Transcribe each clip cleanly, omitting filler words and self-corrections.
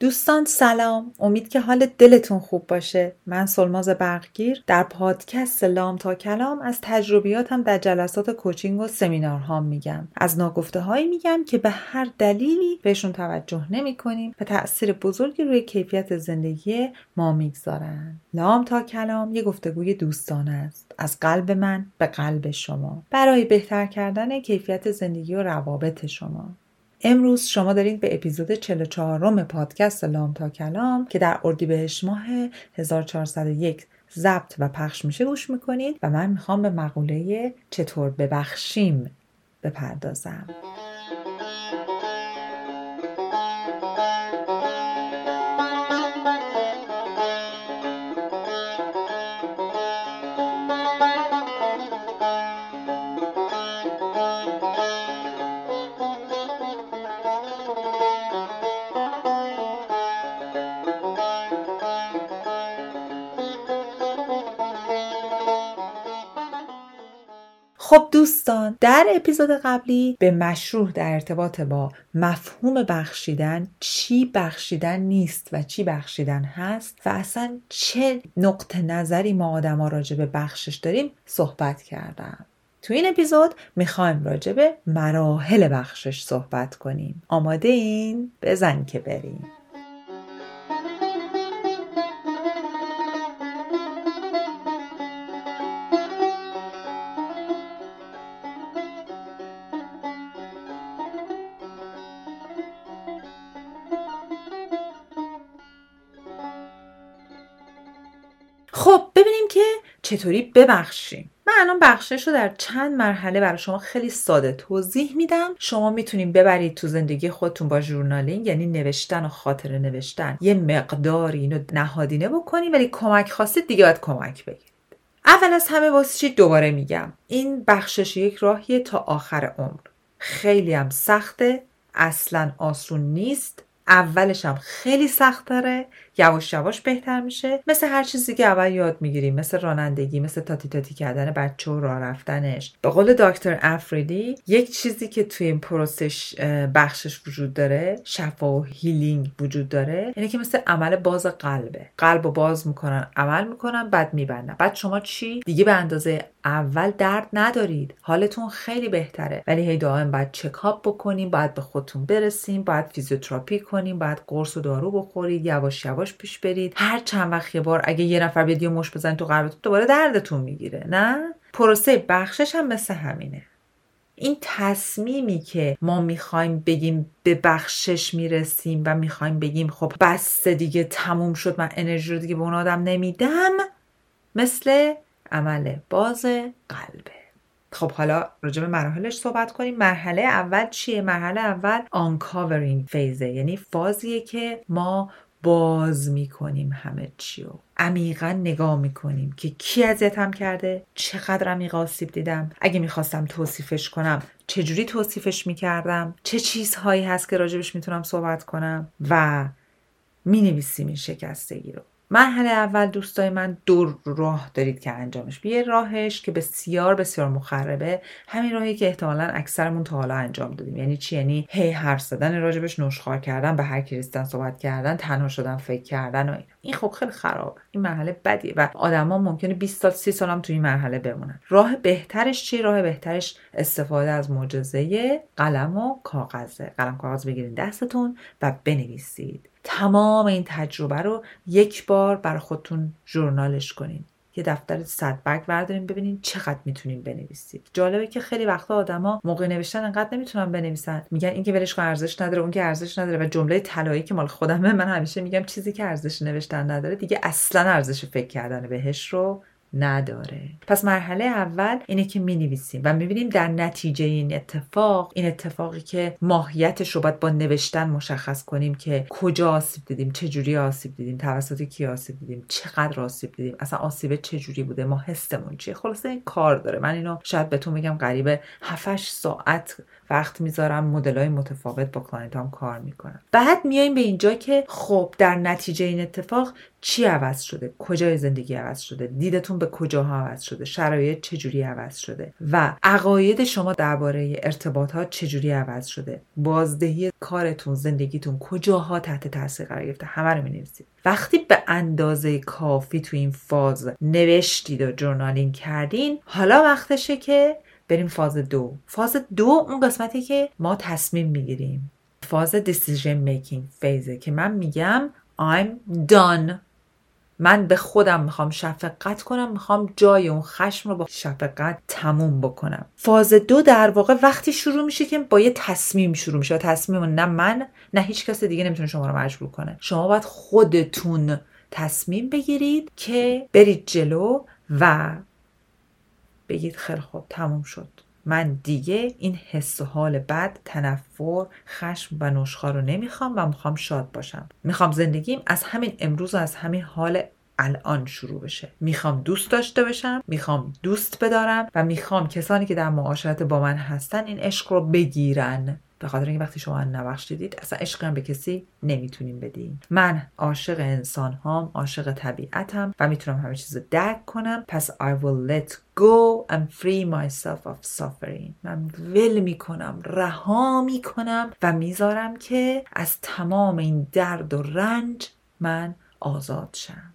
دوستان سلام، امید که حال دلتون خوب باشه. من سولماز برقگیر در پادکست لام تا کلام از تجربیاتم در جلسات کوچینگ و سمینارهام میگم. از ناگفته‌هایی میگم که به هر دلیلی بهشون توجه نمی‌کنیم و تأثیر بزرگی روی کیفیت زندگی ما میگذارن. لام تا کلام یک گفتگوی دوستانه است، از قلب من به قلب شما، برای بهتر کردن کیفیت زندگی و روابط شما. امروز شما دارید به اپیزود 44م پادکست لام تا کلام که در اردیبهشت ماه 1401 ضبط و پخش میشه گوش میکنید و من میخوام به مقوله چطور ببخشیم بپردازم. خب دوستان، در اپیزود قبلی به مشروح در ارتباط با مفهوم بخشیدن، چی بخشیدن نیست و چی بخشیدن هست و اصلا چه نقطه نظری ما آدما راجع به بخشش داریم صحبت کردم. تو این اپیزود میخوایم راجع به مراحل بخشش صحبت کنیم. آماده این؟ بزن که بریم. خب ببینیم که چطوری ببخشیم. من الان بخشش رو در چند مرحله برای شما خیلی ساده توضیح میدم. شما میتونید ببرید تو زندگی خودتون با ژورنالینگ، یعنی نوشتن و خاطره نوشتن، یه مقداری اینو نهادینه بکنید، ولی کمک خواستید دیگه باید کمک بگیرید. اول از همه واسه چی دوباره میگم، این بخشش یک راهیه تا آخر عمر. خیلی هم سخته، اصلاً آسون نیست. اولش هم خیلی سخت داره، یواش یواش بهتر میشه. مثل هر چیزی که اول یاد میگیریم، مثل رانندگی، مثل تاتی کردن بچه و راه رفتنش. به قول دکتر افریدی، یک چیزی که توی این پروسش بخشش وجود داره، شفا و هیلینگ وجود داره، یعنی که مثل عمل باز قلبه. قلبو باز میکنن، عمل میکنن، بعد میبندن. بعد شما چی؟ دیگه به اندازه اول درد ندارید، حالتون خیلی بهتره، ولی هی دائم باید چکاپ بکنیم، باید به خودتون برسیم، باید فیزیوتراپی کنیم، باید قرص و دارو بخورید، یواش یواش پیش برید. هر چند وقت یه بار اگه یه نفر بیاد یه مش بزنه تو قلبتون، دوباره دردتون میگیره. نه، پروسه بخشش هم مثل همینه. این تصمیمی که ما میخوایم بگیم به بخشش میرسیم و میخوایم بگیم خب بس دیگه تموم شد، من انرژی رو دیگه به اون آدم نمیدم، مثل عمل باز قلبه. خب حالا راجع به مراحلش صحبت کنیم. مرحله اول چیه؟ مرحله اول آنکاورینگ فیزه، یعنی فازیه که ما باز میکنیم همه چیو، عمیقا نگاه میکنیم که کی اذیتم کرده، چقدر عمیق آسیب دیدم، اگه میخواستم توصیفش کنم چجوری توصیفش میکردم، چه چیزهایی هست که راجبش میتونم صحبت کنم و مینویسیم این شکستگی رو. مرحله اول دوستای من دو راه دارید که انجامش بدید. یه راهش که بسیار بسیار مخربه، همین راهی که احتمالاً اکثرمون تا حالا انجام دادیم. یعنی چی؟ یعنی هی حرف زدن راجبش، نشخوار کردن، به هر کی رسیدن صحبت کردن، تنها شدن فکر کردن و اینا. این خب خیلی خرابه، این مرحله بدیه و آدما ممکنه 20 سال 30 سال هم تو این مرحله بمونن. راه بهترش چی؟ راه بهترش استفاده از معجزه قلم و کاغذه. قلم کاغذ بگیرید دستتون و بنویسید. تمام این تجربه رو یک بار برای خودتون ژورنالش کنین. یه دفتر 100 برگ بردارین، ببینین چقدر میتونین بنویسید. جالبه که خیلی وقتا آدما موقع نوشتن انقدر نمیتونن بنویسن، میگن این که ولش کن، ارزش نداره، اون که ارزش نداره. و جمله طلایی که مال خودمه، من همیشه میگم چیزی که ارزش نوشتن نداره دیگه اصلا ارزش فکر کردن بهش رو نداره. پس مرحله اول اینه که می‌نویسیم و می‌بینیم در نتیجه این اتفاق، این اتفاقی که ماهیتش رو باید با نوشتن مشخص کنیم که کجا آسیب دیدیم، چه جوری آسیب دیدیم، توسط کی آسیب دیدیم، چقدر آسیب دیدیم، اصلا آسیب چه جوری بوده، ما حسمون چیه. خلاصه این کار داره. من اینو شاید بهتون بگم قریب 7-8 ساعت وقت میذارم، مدل‌های متفاوت با کلاینتام کار میکنم. بعد میایم به اینجا که خب در نتیجه این اتفاق چی عوض شده؟ کجای زندگی عوض شده؟ دیدتون به کجاها عوض شده؟ شرایط چجوری عوض شده؟ و عقاید شما درباره ارتباطات چجوری عوض شده؟ بازدهی کارتون، زندگیتون کجاها تحت تاثیر قرار گرفته؟ همه رو می‌نویسید. وقتی به اندازه کافی تو این فاز نوشتید و جورنالینگ کردین، حالا وقتشه که بریم فاز دو. فاز دو اون قسمتی که ما تصمیم میگیریم. فاز decision making فیزه که من میگم I'm done. من به خودم میخوام شفقت کنم، میخوام جای اون خشم رو با شفقت تموم بکنم. فاز دو در واقع وقتی شروع میشه که با یه تصمیم شروع میشه. تصمیم نه من نه هیچ کس دیگه نمیتونه شما رو مجبور کنه. شما باید خودتون تصمیم بگیرید که برید جلو و بگید خیلی خوب تموم شد، من دیگه این حس و حال بد، تنفر، خشم و نشخوار رو نمیخوام و میخوام شاد باشم. میخوام زندگیم از همین امروز و از همین حال الان شروع بشه. میخوام دوست داشته بشم، میخوام دوست بدارم و میخوام کسانی که در معاشرت با من هستن این عشق رو بگیرن. به خاطر اینکه وقتی شما نبخشیدید اصلا عشقم به کسی نمیتونیم بدیم. من عاشق انسان هام، عاشق طبیعتم و میتونم همه چیز رو درک کنم. پس I will let go and free myself of suffering. من ول میکنم، رها میکنم و میذارم که از تمام این درد و رنج من آزاد شم.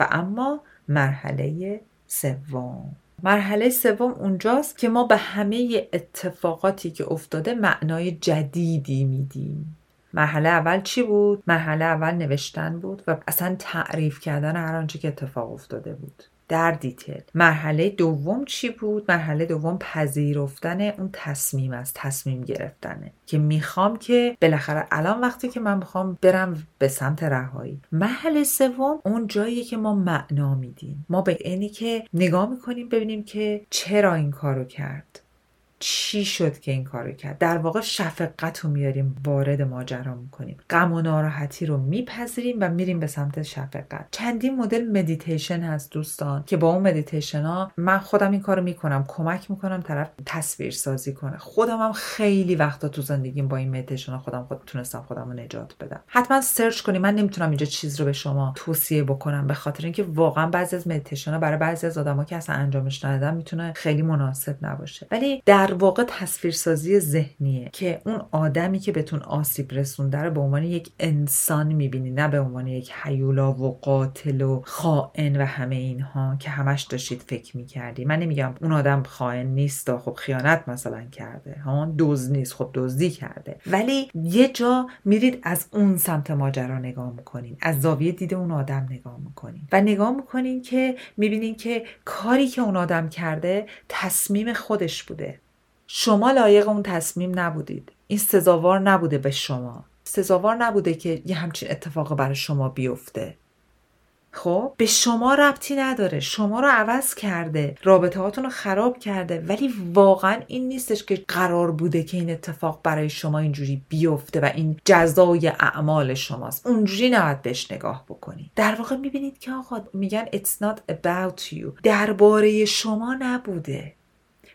و اما مرحله سوم. مرحله سوم اونجاست که ما به همه اتفاقاتی که افتاده معنای جدیدی میدیم. مرحله اول چی بود؟ مرحله اول نوشتن بود و اصلا تعریف کردن هر آنچه که اتفاق افتاده بود در دیتیل. مرحله دوم چی بود؟ مرحله دوم پذیرفتن اون تصمیم است، تصمیم گرفتنه که میخوام که بالاخره الان وقتی که من میخوام برم به سمت رهایی. مرحله سوم اون جاییه که ما معنا میدیم. ما به اینی که نگاه میکنیم ببینیم که چرا این کارو کرد، چی شد که این کارو کرد. در واقع شفقت رو میاریم وارد ماجرا میکنیم، غم و ناراحتی رو میپذیریم و میریم به سمت شفقت. چندین مدل مدیتیشن هست دوستان که با اون مدیتیشن ها من خودم این کارو میکنم، کمک میکنم طرف تصویر سازی کنه. خودم هم خیلی وقتا تو زندگیم با این مدیتیشن ها خودم تونستم خودم رو نجات بدم. حتما سرچ کنید. من نمیتونم اینجا چیز رو به شما توصیه بکنم به خاطر اینکه واقعا بعضی از مدیتیشن ها برای بعضی از آدما که اصلا انجامش ندادن میتونه خیلی مناسب نباشه، ولی در واقع تصویرسازی ذهنیه که اون آدمی که بهتون آسیب رسونده رو به عنوان یک انسان میبینید، نه به عنوان یک هیولا و قاتل و خائن و همه اینها که همش داشتید فکر میکردی. من نمیگم اون آدم خائن نیست و خب خیانت مثلا کرده، ها دزد نیست، خب دزدی کرده، ولی یه جا میرید از اون سمت ماجرا نگاه میکنین، از زاویه دید اون آدم نگاه میکنین و نگاه میکنین که میبینین که کاری که اون آدم کرده تصمیم خودش بوده. شما لایق اون تصمیم نبودید. این سزاوار نبوده به شما. سزاوار نبوده که یه همچین اتفاق برای شما بیفته. خب به شما ربطی نداره. شما رو عوض کرده، رابطه هاتون رو خراب کرده، ولی واقعا این نیستش که قرار بوده که این اتفاق برای شما اینجوری بیفته و این جزای اعمال شماست. اونجوری نباید بهش نگاه بکنید. در واقع میبینید که آقا میگن it's not about you. درباره شما نبوده.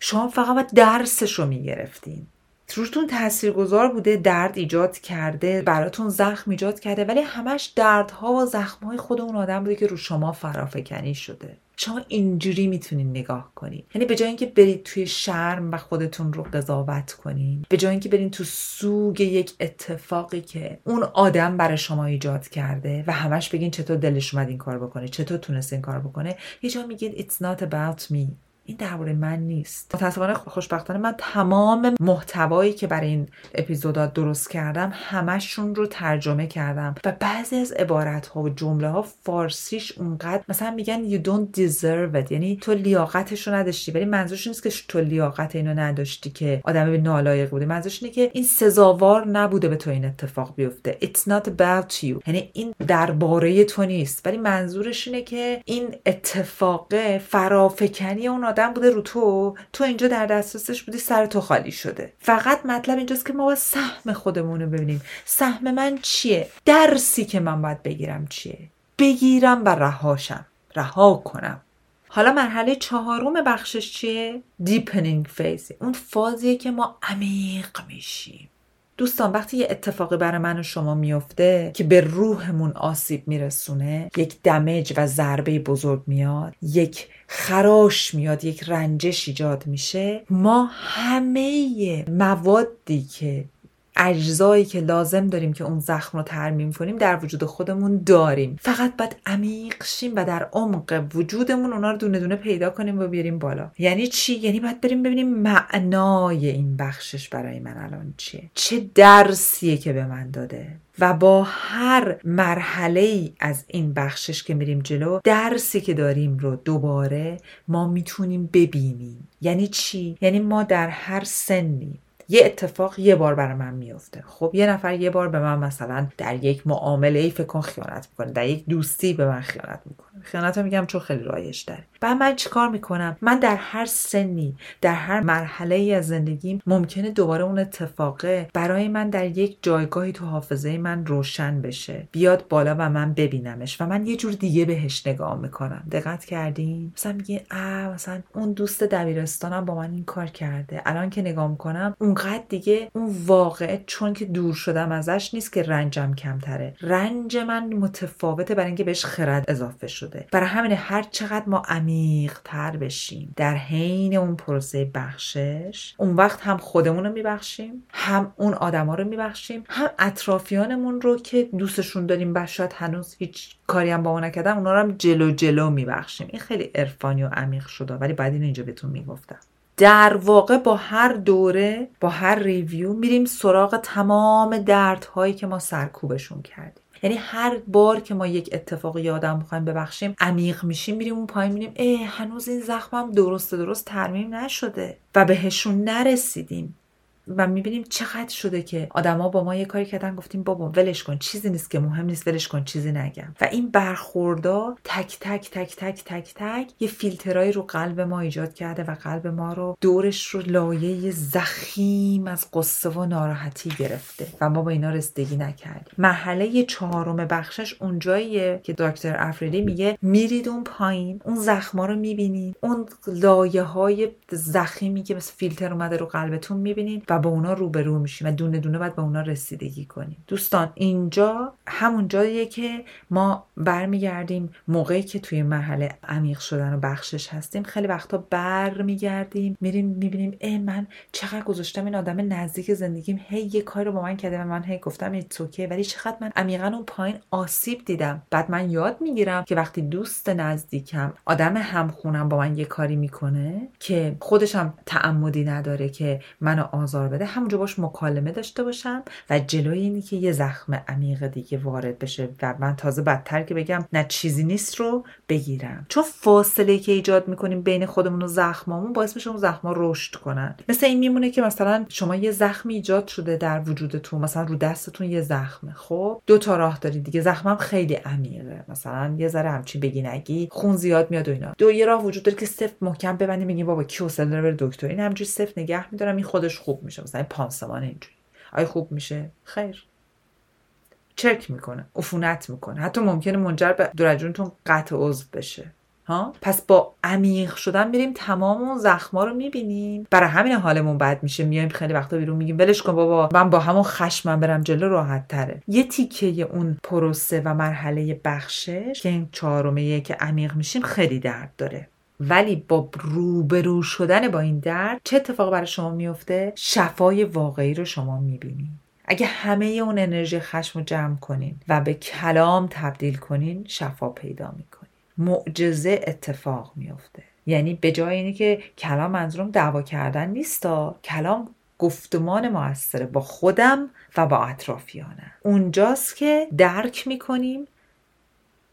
شما فقط باید درسش رو میگرفتین. روتون تاثیرگذار بوده، درد ایجاد کرده، براتون زخم ایجاد کرده، ولی همش دردها و زخمهای خود اون آدم بوده که رو شما فرافکنی شده. شما اینجوری میتونین نگاه کنین. یعنی به جای اینکه برید توی شرم و خودتون رو قضاوت کنین، به جای اینکه برید تو سوگ یک اتفاقی که اون آدم برای شما ایجاد کرده و همش بگین چطور دلش اومد این کار بکنه، چطور تونست این کار بکنه، یه جا میگید it's not about me. این درباره من نیست. متأسفانه خوشبختانه من تمام محتوایی که برای این اپیزودا درست کردم همشون رو ترجمه کردم و بعضی از عبارت‌ها و جمله‌ها فارسیش اونقدر مثلا میگن you don't deserve it، یعنی تو لیاقتش رو نداشتی، ولی منظورش نیست که تو لیاقت اینو نداشتی که آدم نالایق بوده. منظورش اینه که این سزاوار نبوده به تو این اتفاق بیفته. It's not about you. یعنی این درباره تو نیست، ولی منظورش اینه که این اتفاق فرافکنی اون آدم بوده رو تو اینجا در دسترسش بودی، سر تو خالی شده. فقط مطلب اینجاست که ما باید سهم خودمون رو ببینیم. سهم من چیه؟ درسی که من باید بگیرم چیه؟ بگیرم و رهاشم، رها کنم. حالا مرحله چهارم بخشش چیه؟ دیپنینگ فیز. اون فازیه که ما عمیق میشیم. دوستان وقتی یه اتفاقی برای من و شما میفته که به روحمون آسیب میرسونه، یک دمیج و ضربه بزرگ میاد، یک خراش میاد، یک رنجش ایجاد میشه، ما همه موادی که اجزایی که لازم داریم که اون زخم رو ترمیم کنیم در وجود خودمون داریم. فقط باید عمیق شیم و در عمق وجودمون اونا رو دونه دونه پیدا کنیم و بیاریم بالا. یعنی چی؟ یعنی باید بریم ببینیم معنای این بخشش برای من الان چیه، چه درسیه که به من داده، و با هر مرحله‌ای از این بخشش که میریم جلو، درسی که داریم رو دوباره ما میتونیم ببینیم. یعنی چی؟ یعنی ما در هر سنی یه اتفاق یه بار برای من میفته. خب یه نفر یه بار به من مثلا در یک معامله‌ای فکر کن خیانت میکنه، در یک دوستی به من خیانت میکنه. خیانت رو میگم چون خیلی رایج داره. بعد من چیکار میکنم؟ من در هر سنی، در هر مرحله‌ای از زندگیم ممکنه دوباره اون اتفاقه برای من در یک جایگاهی تو حافظه من روشن بشه، بیاد بالا و من ببینمش و من یه جور دیگه بهش نگاه میکنم. دقت کردین؟ مثلا میگه مثلا اون دوست دبیرستانم با من این کار کرده. الان که نگاه میکنم قد دیگه اون واقعه، چون که دور شدم ازش نیست که رنجم کمتره، رنج من متفاوته برای اینکه بهش خرد اضافه شده. برای همین هر چقدر ما عمیق تر بشیم در حین اون پروسه بخشش، اون وقت هم خودمون رو میبخشیم، هم اون آدما رو میبخشیم، هم اطرافیانمون رو که دوستشون داریم و شاید هنوز هیچ کاری هم با اون نکردم، اونا رو هم جلو جلو میبخشیم. این خیلی عرفانی و عمیق شده، ولی بعد اینو اینجا بهتون میگفتم. در واقع با هر دوره، با هر ریویو میریم سراغ تمام دردهایی که ما سرکوبشون کردیم. یعنی هر بار که ما یک اتفاقی یادم میخوایم ببخشیم، عمیق میشیم، میریم اون پایین، میریم هنوز این زخمم درست ترمیم نشده و بهشون نرسیدیم و میبینیم چقدر شده که آدما با ما یه کاری کردن، گفتیم بابا ولش کن، چیزی نیست که مهم نیست، ولش کن، چیزی نگم. و این برخوردا تک تک تک تک تک تک یه فیلترای رو قلب ما ایجاد کرده و قلب ما رو دورش رو لایه زخیم از قصه و ناراحتی گرفته و ما با اینا رسیدگی نکردیم. مرحله چهارم بخشش اونجاییه که دکتر افریدی میگه میرید اون پایین، اون زخما رو میبینید، اون لایه‌های زخیمی که مثل فیلتر اومده رو قلبتون میبینید و با اونا روبرو میشیم و دونه دونه باید با اونا رسیدگی کنیم. دوستان اینجا همون جاییه که ما برمیگردیم. موقعی که توی مرحله عمیق شدن و بخشش هستیم، خیلی وقتا برمیگردیم میریم میبینیم من چقدر گذاشتم این آدم نزدیک زندگیم یه کاری رو با من کرده و من گفتم ایتس اوکی، ولی چقدر من عمیقاً اون پایین آسیب دیدم. بعد من یاد میگیرم که وقتی دوست نزدیکم، آدم همخونم با من یه کاری میکنه که خودش هم تعمدی نداره که منو آزار بده، همونجا باش مکالمه داشته باشم و جلوی اینی که یه زخم عمیق دیگه وارد بشه و من تازه بدتر که بگم نه چیزی نیست رو بگیرم. چون فاصله که ایجاد میکنیم بین خودمون و زخمامون باعث میشه اون زخما رشد کنن. مثل این میمونه که مثلا شما یه زخمی ایجاد شده در وجودتون، مثلا رو دستتون یه زخمه. خب دو تا راه دارید دیگه، زخمم خیلی عمیقه، مثلا یه ذره همچی بگی نگی خون زیاد میاد و اینا، دو یه راه وجود داره که سفت محکم ببندی میگی بابا کی حوصله داره بره دکتر، این همینجوری سفت نگه می‌دارم این خودش خوب میشه، مثلا پانسمان اینجوری. آیا خوب میشه؟ خیر. چرک میکنه، عفونت میکنه، حتی ممکنه منجر به دورجونتون قطع عضو بشه. پس با عمیق شدن میریم تمام اون زخما رو میبینیم. برای همین حالمون بد میشه، میایم خیلی وقتا بیرون میگیم ولش کن بابا، من با همون خشمم برم جلو راحت تره. یه تیکه اون پروسه و مرحله بخشش که این چهارمیه که عمیق میشیم خیلی درد داره، ولی با روبرو شدن با این درد چه اتفاقی برای شما میفته؟ شفای واقعی رو شما میبینید. اگه همه اون انرژی خشم رو جمع کنین و به کلام تبدیل کنین، شفا پیدا میکنین، معجزه اتفاق میفته. یعنی به جای اینی که کلام، منظورم دعوا کردن نیستا، کلام گفتمان موثره با خودم و با اطرافیانم. اونجاست که درک میکنیم،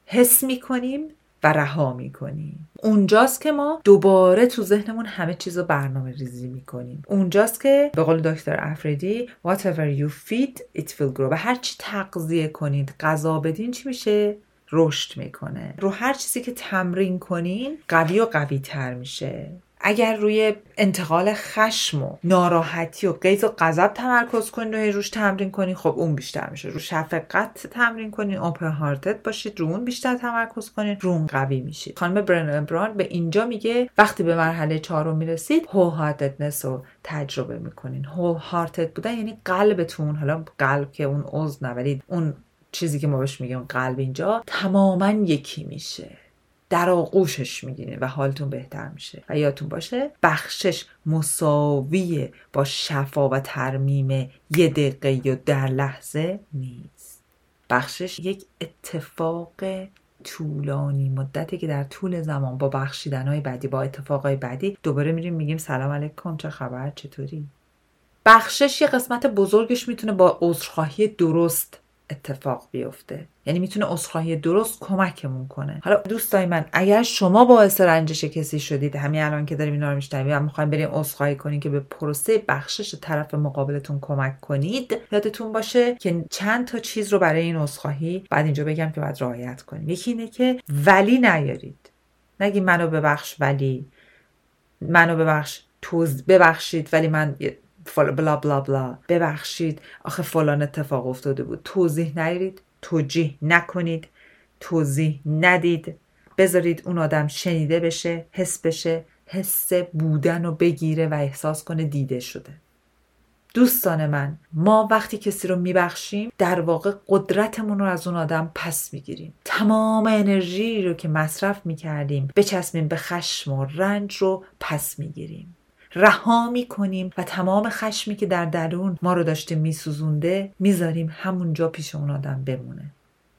حس میکنیم و رها میکنیم. اونجاست که ما دوباره تو ذهنمون همه چیزو برنامه ریزی میکنیم. اونجاست که به قول دکتر افریدی whatever you feed it will grow. به هر چی تغذیه کنید، غذا بدین، چی میشه؟ رشد میکنه. رو هر چیزی که تمرین کنین قوی و قوی تر میشه. اگر روی انتقال خشم و ناراحتی و غیظ و غضب تمرکز کنید و روش تمرین کنید، خب اون بیشتر میشه. رو شفقت تمرین کنید، اوپن هارتد باشید، رو اون بیشتر تمرکز کنید، رو اون قوی میشید. خانم برنه براون به اینجا میگه وقتی به مرحله 4 میرسید هول هارتدنس رو تجربه میکنین. هول هارتد بودن یعنی قلبتون، حالا قلب که اون عضو نبرید، اون چیزی که ما بهش میگیم قلب، اینجا تماما یکی میشه، در آغوشش میگیرین و حالتون بهتر میشه. و یادتون باشه بخشش مساویه با شفا و ترمیم یه دقیقه یا در لحظه نیست. بخشش یک اتفاق طولانی مدتی که در طول زمان با بخشیدنهای بعدی، با اتفاقهای بعدی دوباره میریم میگیم سلام علیکم، چه خبر، چطوری. بخشش یه قسمت بزرگش میتونه با عذرخواهی درست اتفاق بیفته، یعنی میتونه عذرخواهی درست کمکمون کنه. حالا دوستای من، اگر شما باعث رنجش کسی شدید، همین الان که داریم اینا رو میشنویم و میخوایم بریم عذرخواهی کنیم که به پروسه بخشش طرف مقابلتون کمک کنید، یادتون باشه که چند تا چیز رو برای این عذرخواهی بعد اینجا بگم که باید رعایت کنیم. یکی اینه که ولی نیارید، نگید منو ببخش ولی منو ببخش، توز ببخشید ولی من بلا بلا بلا، ببخشید آخه فلان اتفاق افتاده بود. توضیح ندید، توجیه نکنید، توضیح ندید، بذارید اون آدم شنیده بشه، حس بشه، حس بودن رو بگیره و احساس کنه دیده شده. دوستان من، ما وقتی کسی رو میبخشیم در واقع قدرتمون رو از اون آدم پس میگیریم. تمام انرژی رو که مصرف میکردیم بچسبیم به خشم و رنج رو پس میگیریم، رها میکنیم و تمام خشمی که در درون ما رو داشته میسوزونده میذاریم همونجا پیش اون آدم بمونه.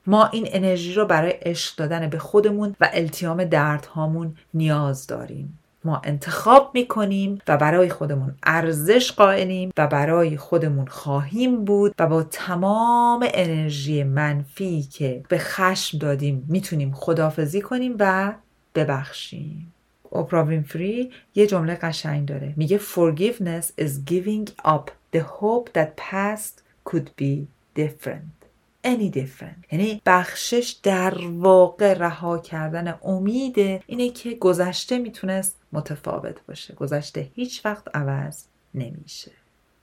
ما این انرژی رو برای عشق دادن به خودمون و التیام دردهامون نیاز داریم. ما انتخاب میکنیم و برای خودمون ارزش قائلیم و برای خودمون خواهیم بود و با تمام انرژی منفی که به خشم دادیم میتونیم خداحافظی کنیم و ببخشیم. اوپرا وینفری یه جمله قشنگ داره، میگه Forgiveness is giving up the hope that past could be different any different. یعنی بخشش در واقع رها کردن امیده، اینه که گذشته میتونست متفاوت باشه، گذشته هیچ وقت عوض نمیشه.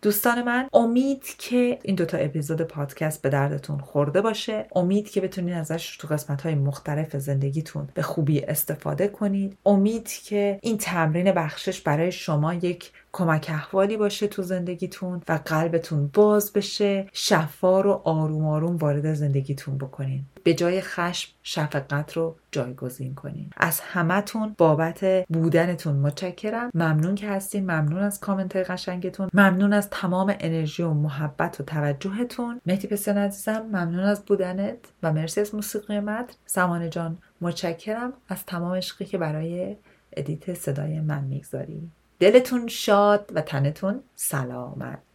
دوستان من، امید که این دوتا اپیزود پادکست به دردتون خورده باشه، امید که بتونین ازش تو قسمت‌های مختلف زندگیتون به خوبی استفاده کنید، امید که این تمرین بخشش برای شما یک کمک احوالی باشه تو زندگیتون و قلبتون باز بشه، شفا رو آروم آروم وارد زندگیتون بکنین. به جای خشم شفقت رو جایگزین کنین. از همتون بابت بودنتون متشکرم. ممنون که هستین، ممنون از کامنت قشنگتون، ممنون از تمام انرژی و محبت و توجهتون. مهدی پسیان عزیزم، ممنون از بودنت و مرسی از موسیقی متن. سامان جان متشکرم از تمام عشقی که برای ادیت صدای من میگذاری. دلتون شاد و تنتون سلامت.